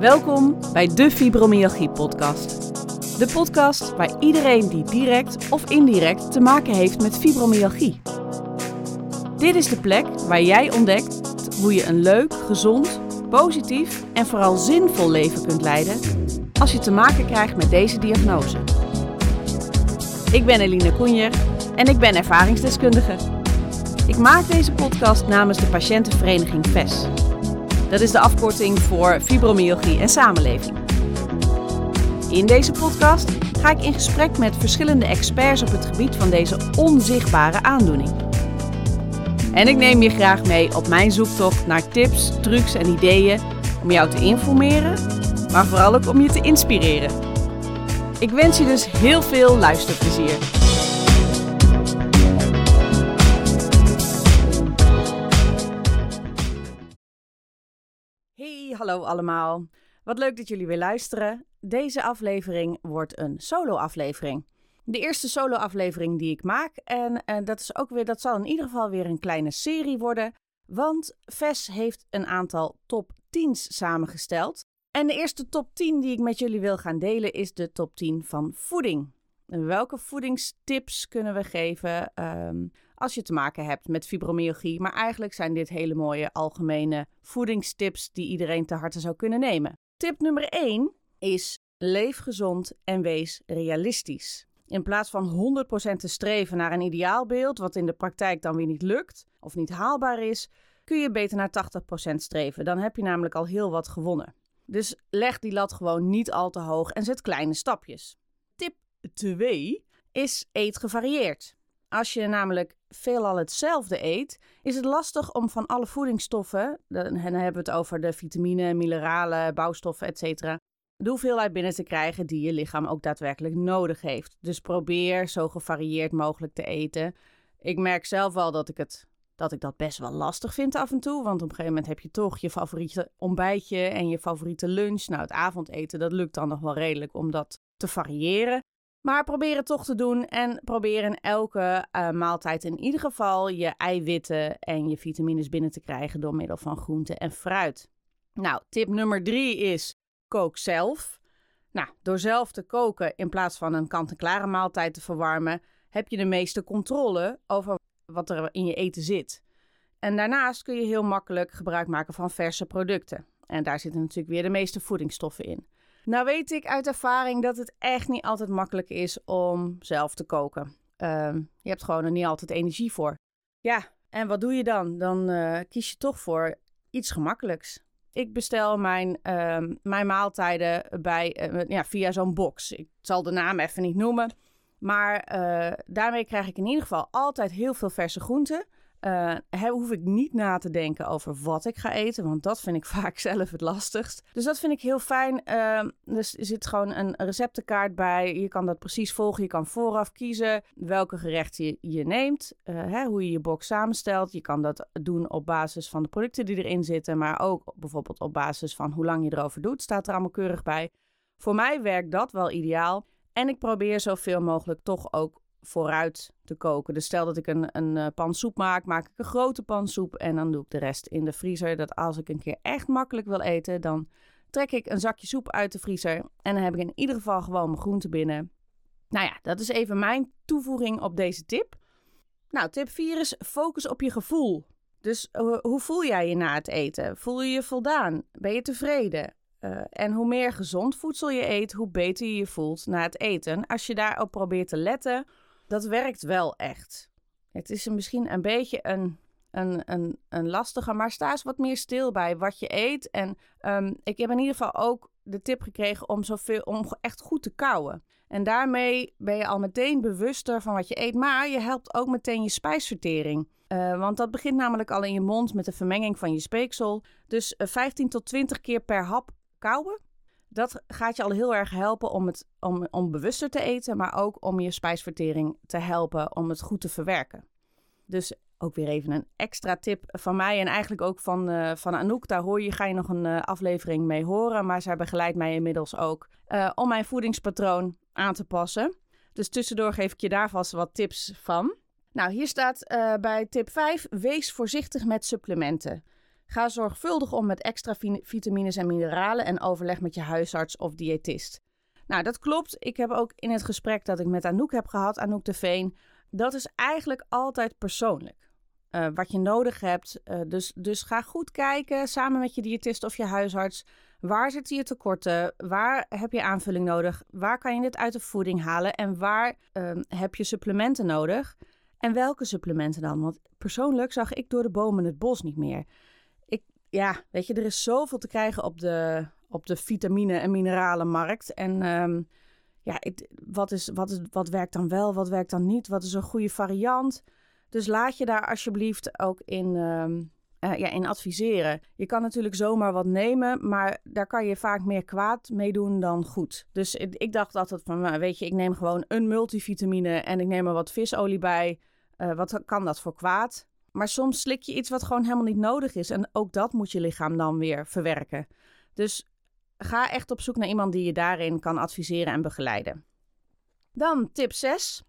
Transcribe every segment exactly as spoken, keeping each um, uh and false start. Welkom bij de Fibromyalgie-podcast. De podcast waar iedereen die direct of indirect te maken heeft met fibromyalgie. Dit is de plek waar jij ontdekt hoe je een leuk, gezond, positief en vooral zinvol leven kunt leiden als je te maken krijgt met deze diagnose. Ik ben Eline Koenier en ik ben ervaringsdeskundige. Ik maak deze podcast namens de patiëntenvereniging V E S. Dat is de afkorting voor Fibromyalgie en Samenleving. In deze podcast ga ik in gesprek met verschillende experts op het gebied van deze onzichtbare aandoening. En ik neem je graag mee op mijn zoektocht naar tips, trucs en ideeën om jou te informeren, maar vooral ook om je te inspireren. Ik wens je dus heel veel luisterplezier. Hey, hallo allemaal. Wat leuk dat jullie weer luisteren. Deze aflevering wordt een solo-aflevering. De eerste solo-aflevering die ik maak. En, en dat is ook weer, dat zal in ieder geval weer een kleine serie worden. Want V E S heeft een aantal top tien's samengesteld. En de eerste top tien die ik met jullie wil gaan delen is de top tien van voeding. En welke voedingstips kunnen we geven um, als je te maken hebt met fibromyalgie? Maar eigenlijk zijn dit hele mooie algemene voedingstips die iedereen te harte zou kunnen nemen. Tip nummer één is: leef gezond en wees realistisch. In plaats van honderd procent te streven naar een ideaalbeeld, wat in de praktijk dan weer niet lukt of niet haalbaar is, kun je beter naar tachtig procent streven. Dan heb je namelijk al heel wat gewonnen. Dus leg die lat gewoon niet al te hoog en zet kleine stapjes. Tip twee is: eet gevarieerd. Als je namelijk veelal hetzelfde eet, is het lastig om van alle voedingsstoffen, en dan hebben we het over de vitamine, mineralen, bouwstoffen, et cetera, de hoeveelheid binnen te krijgen die je lichaam ook daadwerkelijk nodig heeft. Dus probeer zo gevarieerd mogelijk te eten. Ik merk zelf wel dat ik, het, dat, ik dat best wel lastig vind af en toe, want op een gegeven moment heb je toch je favoriete ontbijtje en je favoriete lunch. Nou, het avondeten, dat lukt dan nog wel redelijk om dat te variëren. Maar probeer het toch te doen en probeer in elke uh, maaltijd in ieder geval je eiwitten en je vitamines binnen te krijgen door middel van groenten en fruit. Nou, tip nummer drie is: kook zelf. Nou, door zelf te koken in plaats van een kant-en-klare maaltijd te verwarmen, heb je de meeste controle over wat er in je eten zit. En daarnaast kun je heel makkelijk gebruik maken van verse producten. En daar zitten natuurlijk weer de meeste voedingsstoffen in. Nou weet ik uit ervaring dat het echt niet altijd makkelijk is om zelf te koken. Uh, je hebt gewoon er niet altijd energie voor. Ja, en wat doe je dan? Dan uh, kies je toch voor iets gemakkelijks. Ik bestel mijn, uh, mijn maaltijden bij, uh, ja, via zo'n box. Ik zal de naam even niet noemen. Maar uh, daarmee krijg ik in ieder geval altijd heel veel verse groenten. Uh, hoef ik niet na te denken over wat ik ga eten, want dat vind ik vaak zelf het lastigst. Dus dat vind ik heel fijn. Uh, dus er zit gewoon een receptenkaart bij. Je kan dat precies volgen. Je kan vooraf kiezen welke gerechten je, je neemt, uh, hè, hoe je je box samenstelt. Je kan dat doen op basis van de producten die erin zitten, maar ook bijvoorbeeld op basis van hoe lang je erover doet. Staat er allemaal keurig bij. Voor mij werkt dat wel ideaal. En ik probeer zoveel mogelijk toch ook vooruit te koken. Dus stel dat ik een, een pan soep maak, maak ik een grote pan soep en dan doe ik de rest in de vriezer. Dat als ik een keer echt makkelijk wil eten, dan trek ik een zakje soep uit de vriezer en dan heb ik in ieder geval gewoon mijn groenten binnen. Nou ja, dat is even mijn toevoeging op deze tip. Nou, tip vier is: focus op je gevoel. Dus uh, hoe voel jij je na het eten? Voel je je voldaan? Ben je tevreden? Uh, en hoe meer gezond voedsel je eet, hoe beter je je voelt na het eten. Als je daarop probeert te letten, dat werkt wel echt. Het is misschien een beetje een, een, een, een lastige, maar sta eens wat meer stil bij wat je eet. En um, ik heb in ieder geval ook de tip gekregen om, zoveel, om echt goed te kauwen. En daarmee ben je al meteen bewuster van wat je eet, maar je helpt ook meteen je spijsvertering. Uh, want dat begint namelijk al in je mond met de vermenging van je speeksel. Dus uh, vijftien tot twintig keer per hap kauwen. Dat gaat je al heel erg helpen om, het, om, om bewuster te eten, maar ook om je spijsvertering te helpen om het goed te verwerken. Dus ook weer even een extra tip van mij en eigenlijk ook van, uh, van Anouk. Daar hoor je, ga je nog een uh, aflevering mee horen, maar zij begeleidt mij inmiddels ook uh, om mijn voedingspatroon aan te passen. Dus tussendoor geef ik je daar vast wat tips van. Nou, hier staat uh, bij tip vijf: wees voorzichtig met supplementen. Ga zorgvuldig om met extra vitamines en mineralen en overleg met je huisarts of diëtist. Nou, dat klopt. Ik heb ook in het gesprek dat ik met Anouk heb gehad, Anouk de Veen, dat is eigenlijk altijd persoonlijk. Uh, wat je nodig hebt. Uh, dus, dus ga goed kijken samen met je diëtist of je huisarts. Waar zitten je tekorten? Waar heb je aanvulling nodig? Waar kan je dit uit de voeding halen? En waar uh, heb je supplementen nodig? En welke supplementen dan? Want persoonlijk zag ik door de bomen het bos niet meer. Ik, ja, weet je, er is zoveel te krijgen op de, op de vitamine- en mineralenmarkt. En um, ja, ik, wat, is, wat, is, wat werkt dan wel? Wat werkt dan niet? Wat is een goede variant? Dus laat je daar alsjeblieft ook in, um, uh, ja, in adviseren. Je kan natuurlijk zomaar wat nemen, maar daar kan je vaak meer kwaad mee doen dan goed. Dus ik, ik dacht altijd van, nou, weet je, ik neem gewoon een multivitamine en ik neem er wat visolie bij. Uh, wat kan dat voor kwaad? Maar soms slik je iets wat gewoon helemaal niet nodig is. En ook dat moet je lichaam dan weer verwerken. Dus ga echt op zoek naar iemand die je daarin kan adviseren en begeleiden. Dan tip zes.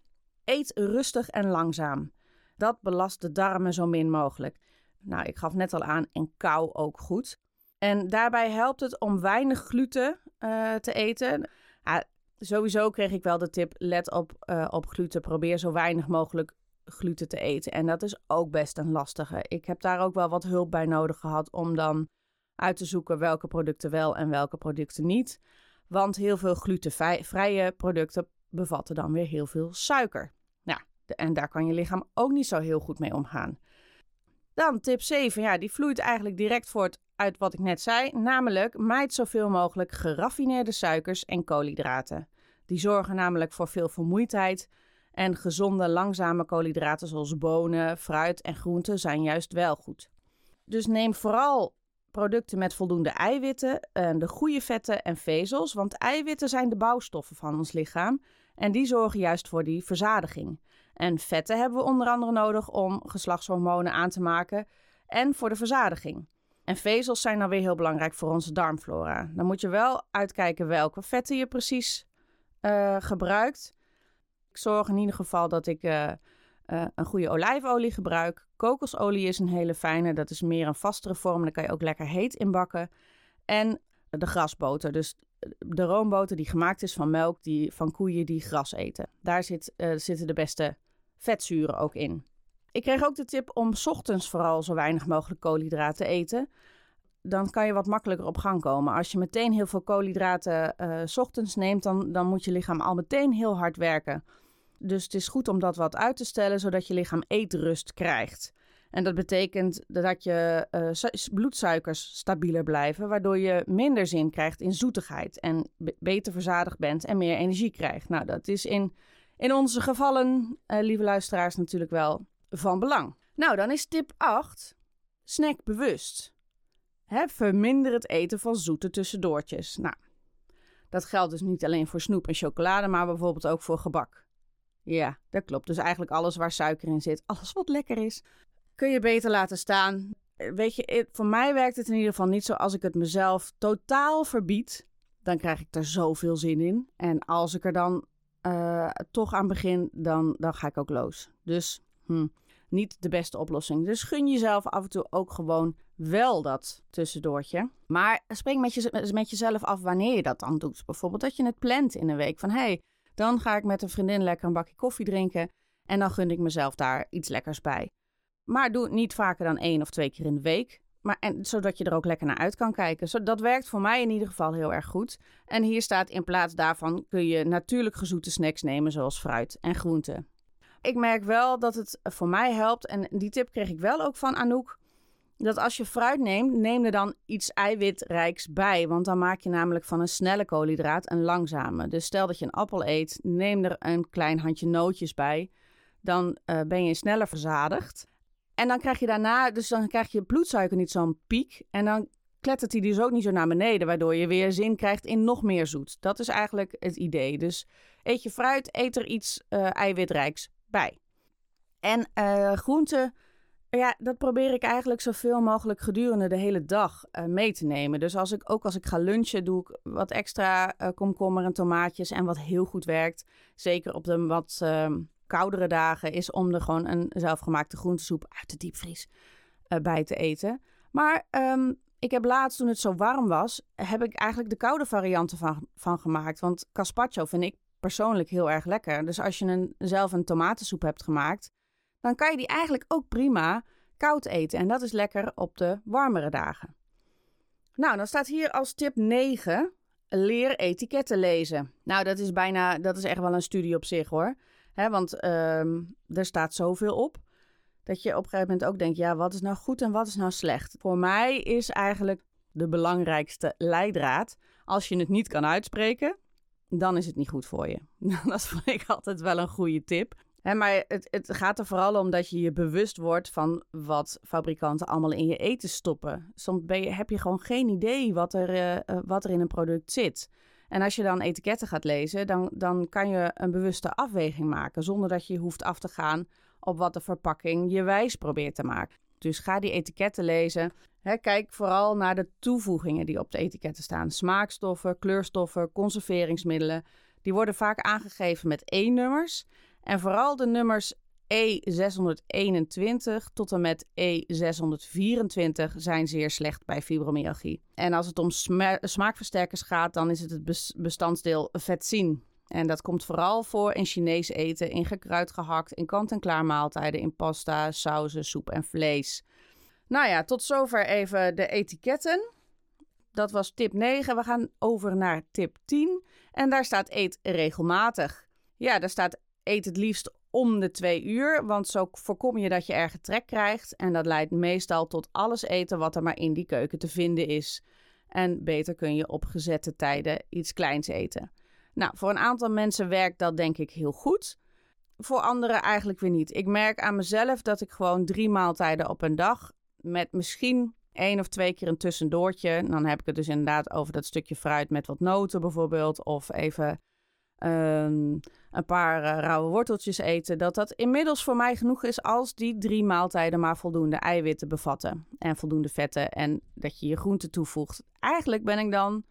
Eet rustig en langzaam. Dat belast de darmen zo min mogelijk. Nou, ik gaf net al aan, en kou ook goed. En daarbij helpt het om weinig gluten uh, te eten. Ja, sowieso kreeg ik wel de tip, let op, uh, op gluten. Probeer zo weinig mogelijk gluten te eten. En dat is ook best een lastige. Ik heb daar ook wel wat hulp bij nodig gehad om dan uit te zoeken welke producten wel en welke producten niet. Want heel veel glutenvrije producten bevatten dan weer heel veel suiker. En daar kan je lichaam ook niet zo heel goed mee omgaan. Dan tip zeven. Ja, die vloeit eigenlijk direct voort uit wat ik net zei. Namelijk, mijd zoveel mogelijk geraffineerde suikers en koolhydraten. Die zorgen namelijk voor veel vermoeidheid. En gezonde, langzame koolhydraten zoals bonen, fruit en groenten zijn juist wel goed. Dus neem vooral producten met voldoende eiwitten, de goede vetten en vezels. Want eiwitten zijn de bouwstoffen van ons lichaam. En die zorgen juist voor die verzadiging. En vetten hebben we onder andere nodig om geslachtshormonen aan te maken en voor de verzadiging. En vezels zijn dan weer heel belangrijk voor onze darmflora. Dan moet je wel uitkijken welke vetten je precies uh, gebruikt. Ik zorg in ieder geval dat ik uh, uh, een goede olijfolie gebruik. Kokosolie is een hele fijne, dat is meer een vastere vorm. Daar kan je ook lekker heet in bakken. En de grasboter, dus de roomboter die gemaakt is van melk, die, van koeien die gras eten. Daar zit, uh, zitten de beste vetzuren ook in. Ik kreeg ook de tip om 's ochtends vooral zo weinig mogelijk koolhydraten te eten. Dan kan je wat makkelijker op gang komen. Als je meteen heel veel koolhydraten uh, 's ochtends neemt, dan, dan moet je lichaam al meteen heel hard werken. Dus het is goed om dat wat uit te stellen, zodat je lichaam eetrust krijgt. En dat betekent dat je uh, bloedsuikers stabieler blijven, waardoor je minder zin krijgt in zoetigheid en b- beter verzadigd bent en meer energie krijgt. Nou, dat is in, in onze gevallen, uh, lieve luisteraars, natuurlijk wel van belang. Nou, dan is tip acht, snack bewust. Hè, verminder het eten van zoete tussendoortjes. Nou, dat geldt dus niet alleen voor snoep en chocolade, maar bijvoorbeeld ook voor gebak. Ja, dat klopt. Dus eigenlijk alles waar suiker in zit, alles wat lekker is, kun je beter laten staan. Weet je, voor mij werkt het in ieder geval niet zo. Als ik het mezelf totaal verbied, dan krijg ik er zoveel zin in. En als ik er dan uh, toch aan begin, dan, dan ga ik ook los. Dus hm, niet de beste oplossing. Dus gun jezelf af en toe ook gewoon wel dat tussendoortje. Maar spreek met, je, met jezelf af wanneer je dat dan doet. Bijvoorbeeld dat je het plant in een week. Van hé, hey, dan ga ik met een vriendin lekker een bakje koffie drinken. En dan gun ik mezelf daar iets lekkers bij. Maar doe het niet vaker dan één of twee keer in de week. Maar en, zodat je er ook lekker naar uit kan kijken. Zo, dat werkt voor mij in ieder geval heel erg goed. En hier staat, in plaats daarvan kun je natuurlijk gezoete snacks nemen zoals fruit en groenten. Ik merk wel dat het voor mij helpt. En die tip kreeg ik wel ook van Anouk. Dat als je fruit neemt, neem er dan iets eiwitrijks bij. Want dan maak je namelijk van een snelle koolhydraat een langzame. Dus stel dat je een appel eet, neem er een klein handje nootjes bij. Dan uh, ben je sneller verzadigd. En dan krijg je daarna, dus dan krijg je bloedsuiker niet zo'n piek. En dan klettert hij dus ook niet zo naar beneden, waardoor je weer zin krijgt in nog meer zoet. Dat is eigenlijk het idee. Dus eet je fruit, eet er iets uh, eiwitrijks bij. En uh, groenten, ja, dat probeer ik eigenlijk zoveel mogelijk gedurende de hele dag uh, mee te nemen. Dus als ik, ook als ik ga lunchen, doe ik wat extra uh, komkommer en tomaatjes. En wat heel goed werkt, zeker op de wat... Uh, koudere dagen is om er gewoon een zelfgemaakte groentesoep uit de diepvries uh, bij te eten. Maar um, ik heb laatst, toen het zo warm was, heb ik eigenlijk de koude varianten van, van gemaakt. Want gazpacho vind ik persoonlijk heel erg lekker. Dus als je een, zelf een tomatensoep hebt gemaakt, dan kan je die eigenlijk ook prima koud eten. En dat is lekker op de warmere dagen. Nou, dan staat hier als tip negen, leer etiketten lezen. Nou, dat is bijna, dat is echt wel een studie op zich hoor. He, want um, er staat zoveel op, dat je op een gegeven moment ook denkt, ja, wat is nou goed en wat is nou slecht? Voor mij is eigenlijk de belangrijkste leidraad, als je het niet kan uitspreken, dan is het niet goed voor je. Dat vond ik altijd wel een goede tip. He, maar het, het gaat er vooral om dat je je bewust wordt van wat fabrikanten allemaal in je eten stoppen. Soms ben je, heb je gewoon geen idee wat er, uh, wat er in een product zit. En als je dan etiketten gaat lezen, dan, dan kan je een bewuste afweging maken, zonder dat je hoeft af te gaan op wat de verpakking je wijs probeert te maken. Dus ga die etiketten lezen. He, kijk vooral naar de toevoegingen die op de etiketten staan. Smaakstoffen, kleurstoffen, conserveringsmiddelen. Die worden vaak aangegeven met E-nummers. En vooral de nummers E zeshonderdeenentwintig tot en met E zeshonderdvierentwintig zijn zeer slecht bij fibromyalgie. En als het om sma- smaakversterkers gaat, dan is het het bes- bestanddeel vetsine. En dat komt vooral voor in Chinees eten, in gekruid gehakt, in kant-en-klaar maaltijden, in pasta, sauzen, soep en vlees. Nou ja, tot zover even de etiketten. Dat was tip negen. We gaan over naar tip tien. En daar staat eet regelmatig. Ja, daar staat eet het liefst om de twee uur, want zo voorkom je dat je erge trek krijgt. En dat leidt meestal tot alles eten wat er maar in die keuken te vinden is. En beter kun je op gezette tijden iets kleins eten. Nou, voor een aantal mensen werkt dat denk ik heel goed. Voor anderen eigenlijk weer niet. Ik merk aan mezelf dat ik gewoon drie maaltijden op een dag, met misschien één of twee keer een tussendoortje. En dan heb ik het dus inderdaad over dat stukje fruit met wat noten bijvoorbeeld. Of even um, een paar uh, rauwe worteltjes eten. Dat dat inmiddels voor mij genoeg is als die drie maaltijden maar voldoende eiwitten bevatten. En voldoende vetten. En dat je je groenten toevoegt. Eigenlijk ben ik dan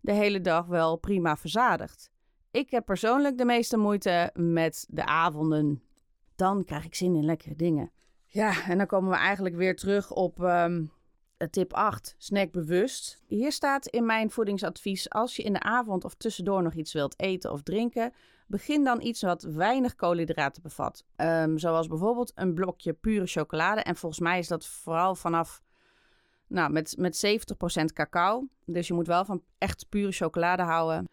de hele dag wel prima verzadigd. Ik heb persoonlijk de meeste moeite met de avonden. Dan krijg ik zin in lekkere dingen. Ja, en dan komen we eigenlijk weer terug op um, tip acht, snack bewust. Hier staat in mijn voedingsadvies, als je in de avond of tussendoor nog iets wilt eten of drinken, begin dan iets wat weinig koolhydraten bevat. Um, zoals bijvoorbeeld een blokje pure chocolade. En volgens mij is dat vooral vanaf, nou, met, met zeventig procent cacao. Dus je moet wel van echt pure chocolade houden.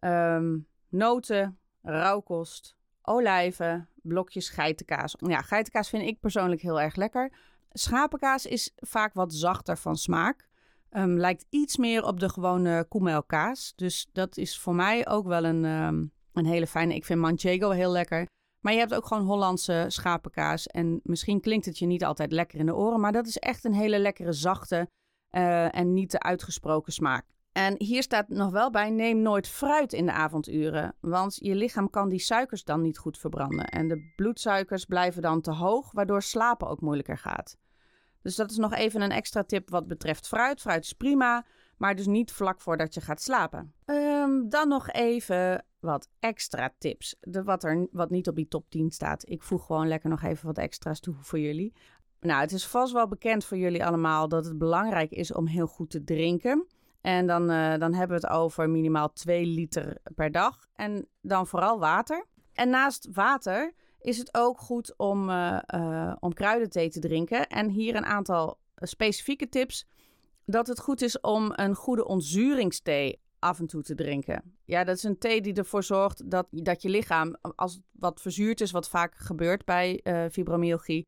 Um, noten, rauwkost, olijven, blokjes geitenkaas. Ja, geitenkaas vind ik persoonlijk heel erg lekker. Schapenkaas is vaak wat zachter van smaak. Um, lijkt iets meer op de gewone koemelkaas. Dus dat is voor mij ook wel een, um, een hele fijne. Ik vind manchego heel lekker. Maar je hebt ook gewoon Hollandse schapenkaas. En misschien klinkt het je niet altijd lekker in de oren, maar dat is echt een hele lekkere zachte uh, en niet te uitgesproken smaak. En hier staat nog wel bij, neem nooit fruit in de avonduren. Want je lichaam kan die suikers dan niet goed verbranden. En de bloedsuikers blijven dan te hoog, waardoor slapen ook moeilijker gaat. Dus dat is nog even een extra tip wat betreft fruit. Fruit is prima, maar dus niet vlak voordat je gaat slapen. Um, dan nog even wat extra tips. De, wat, er, wat niet op die top tien staat. Ik voeg gewoon lekker nog even wat extra's toe voor jullie. Nou, het is vast wel bekend voor jullie allemaal dat het belangrijk is om heel goed te drinken. En dan, uh, dan hebben we het over minimaal twee liter per dag. En dan vooral water. En naast water is het ook goed om, uh, uh, om kruidenthee te drinken. En hier een aantal specifieke tips. Dat het goed is om een goede ontzuringsthee af en toe te drinken. Ja, dat is een thee die ervoor zorgt dat, dat je lichaam, als het wat verzuurd is, wat vaak gebeurt bij uh, fibromyalgie,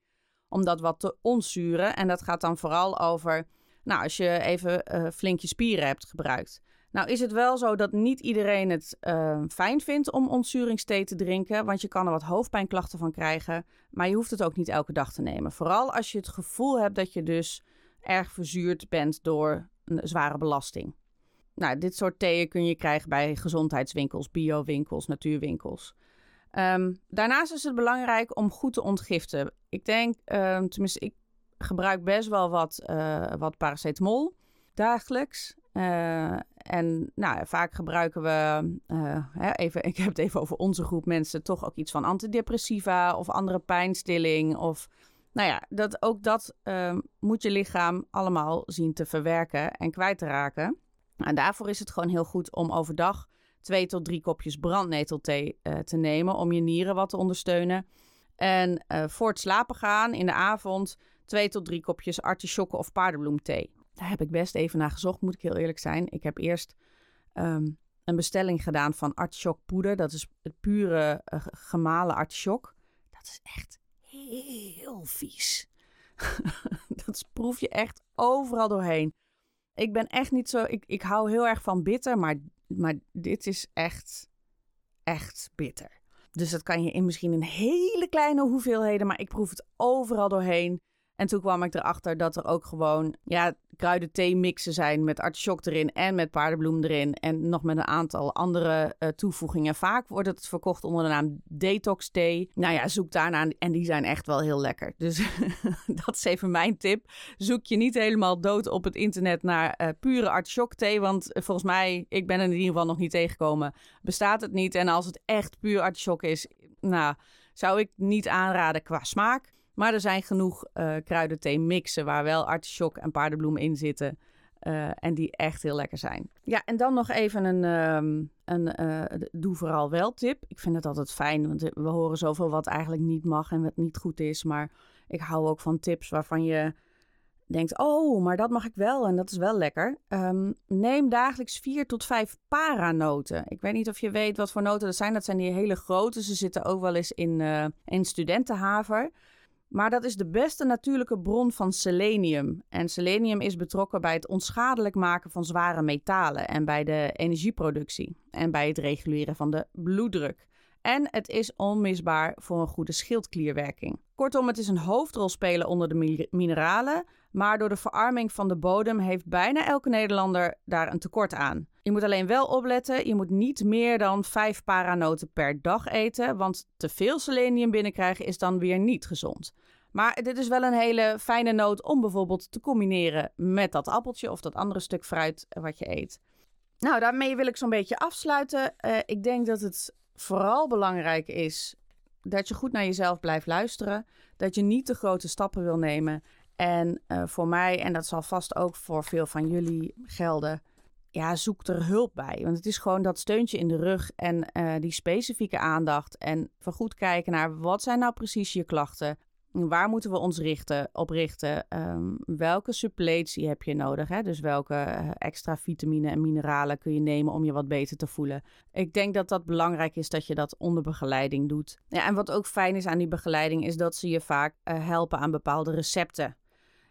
om dat wat te ontzuren. En dat gaat dan vooral over, nou, als je even uh, flink je spieren hebt gebruikt. Nou is het wel zo dat niet iedereen het uh, fijn vindt om ontzuringsthee te drinken, want je kan er wat hoofdpijnklachten van krijgen, maar je hoeft het ook niet elke dag te nemen. Vooral als je het gevoel hebt dat je dus erg verzuurd bent door een zware belasting. Nou, dit soort theeën kun je krijgen bij gezondheidswinkels, biowinkels, natuurwinkels. Um, daarnaast is het belangrijk om goed te ontgiften. Ik denk, um, tenminste, ik gebruik best wel wat, uh, wat paracetamol dagelijks. Uh, en nou, vaak gebruiken we, uh, even, ik heb het even over onze groep mensen, toch ook iets van antidepressiva of andere pijnstilling of Nou ja, dat, ook dat uh, moet je lichaam allemaal zien te verwerken en kwijt te raken. En daarvoor is het gewoon heel goed om overdag twee tot drie kopjes brandnetelthee uh, te nemen om je nieren wat te ondersteunen. En uh, voor het slapen gaan in de avond twee tot drie kopjes artisjokken of paardenbloemthee. Daar heb ik best even naar gezocht, moet ik heel eerlijk zijn. Ik heb eerst um, een bestelling gedaan van artisjokpoeder. Dat is het pure uh, gemalen artisjok. Dat is echt heel vies. Dat proef je echt overal doorheen. Ik ben echt niet zo... Ik, ik hou heel erg van bitter, maar, maar dit is echt, echt bitter. Dus dat kan je in misschien in hele kleine hoeveelheden, maar ik proef het overal doorheen. En toen kwam ik erachter dat er ook gewoon ja, kruidenthee mixen zijn met artisjok erin en met paardenbloem erin. En nog met een aantal andere uh, toevoegingen. Vaak wordt het verkocht onder de naam detox thee. Nou ja, zoek daarna en die zijn echt wel heel lekker. Dus dat is even mijn tip. Zoek je niet helemaal dood op het internet naar uh, pure artisjok thee. Want uh, volgens mij, ik ben er in ieder geval nog niet tegengekomen, bestaat het niet. En als het echt puur artisjok is, nou, zou ik niet aanraden qua smaak. Maar er zijn genoeg uh, kruidenthee mixen waar wel artisjok en paardenbloem in zitten. Uh, en die echt heel lekker zijn. Ja, en dan nog even een, um, een uh, doe vooral wel tip. Ik vind het altijd fijn, want we horen zoveel wat eigenlijk niet mag en wat niet goed is. Maar ik hou ook van tips waarvan je denkt, oh, maar dat mag ik wel en dat is wel lekker. Um, neem dagelijks vier tot vijf paranoten. Ik weet niet of je weet wat voor noten dat zijn. Dat zijn die hele grote. Ze zitten ook wel eens in, uh, in studentenhaver. Maar dat is de beste natuurlijke bron van selenium. En selenium is betrokken bij het onschadelijk maken van zware metalen en bij de energieproductie en bij het reguleren van de bloeddruk. En het is onmisbaar voor een goede schildklierwerking. Kortom, het is een hoofdrol spelen onder de mineralen, maar door de verarming van de bodem heeft bijna elke Nederlander daar een tekort aan. Je moet alleen wel opletten, je moet niet meer dan vijf paranoten per dag eten, want te veel selenium binnenkrijgen is dan weer niet gezond. Maar dit is wel een hele fijne noot om bijvoorbeeld te combineren met dat appeltje of dat andere stuk fruit wat je eet. Nou, daarmee wil ik zo'n beetje afsluiten. Uh, ik denk dat het vooral belangrijk is dat je goed naar jezelf blijft luisteren, dat je niet te grote stappen wil nemen. En uh, voor mij, en dat zal vast ook voor veel van jullie gelden, ja, zoek er hulp bij. Want het is gewoon dat steuntje in de rug en uh, die specifieke aandacht. En van goed kijken naar wat zijn nou precies je klachten? Waar moeten we ons richten, op richten? Um, welke suppletie heb je nodig? Hè? Dus welke extra vitamine en mineralen kun je nemen om je wat beter te voelen? Ik denk dat dat belangrijk is dat je dat onder begeleiding doet. Ja, en wat ook fijn is aan die begeleiding is dat ze je vaak uh, helpen aan bepaalde recepten.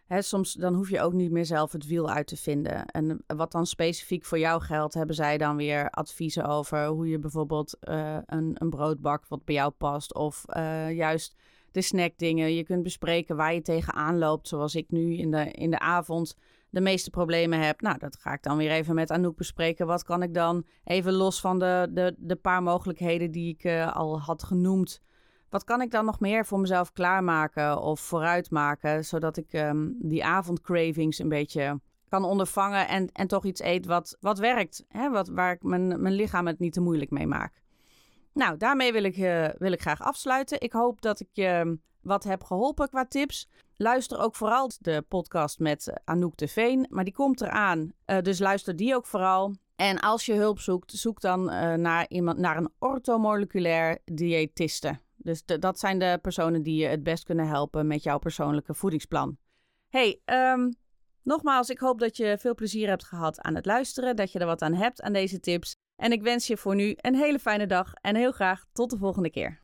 He, soms dan hoef je ook niet meer zelf het wiel uit te vinden. En wat dan specifiek voor jou geldt, hebben zij dan weer adviezen over hoe je bijvoorbeeld uh, een, een brood bakt wat bij jou past. Of uh, juist de snackdingen. Je kunt bespreken waar je tegenaan loopt. Zoals ik nu in de, in de avond de meeste problemen heb. Nou, dat ga ik dan weer even met Anouk bespreken. Wat kan ik dan even los van de, de, de paar mogelijkheden die ik uh, al had genoemd. Wat kan ik dan nog meer voor mezelf klaarmaken of vooruitmaken, zodat ik um, die avondcravings een beetje kan ondervangen en, en toch iets eet wat, wat werkt, hè? Wat, waar ik mijn, mijn lichaam het niet te moeilijk mee maak. Nou, daarmee wil ik, uh, wil ik graag afsluiten. Ik hoop dat ik je uh, wat heb geholpen qua tips. Luister ook vooral de podcast met Anouk de Veen, maar die komt eraan, uh, dus luister die ook vooral. En als je hulp zoekt, zoek dan uh, naar, iemand, naar een orthomoleculair diëtiste. Dus de, dat zijn de personen die je het best kunnen helpen met jouw persoonlijke voedingsplan. Hey, um, nogmaals, ik hoop dat je veel plezier hebt gehad aan het luisteren. Dat je er wat aan hebt aan deze tips. En ik wens je voor nu een hele fijne dag en heel graag tot de volgende keer.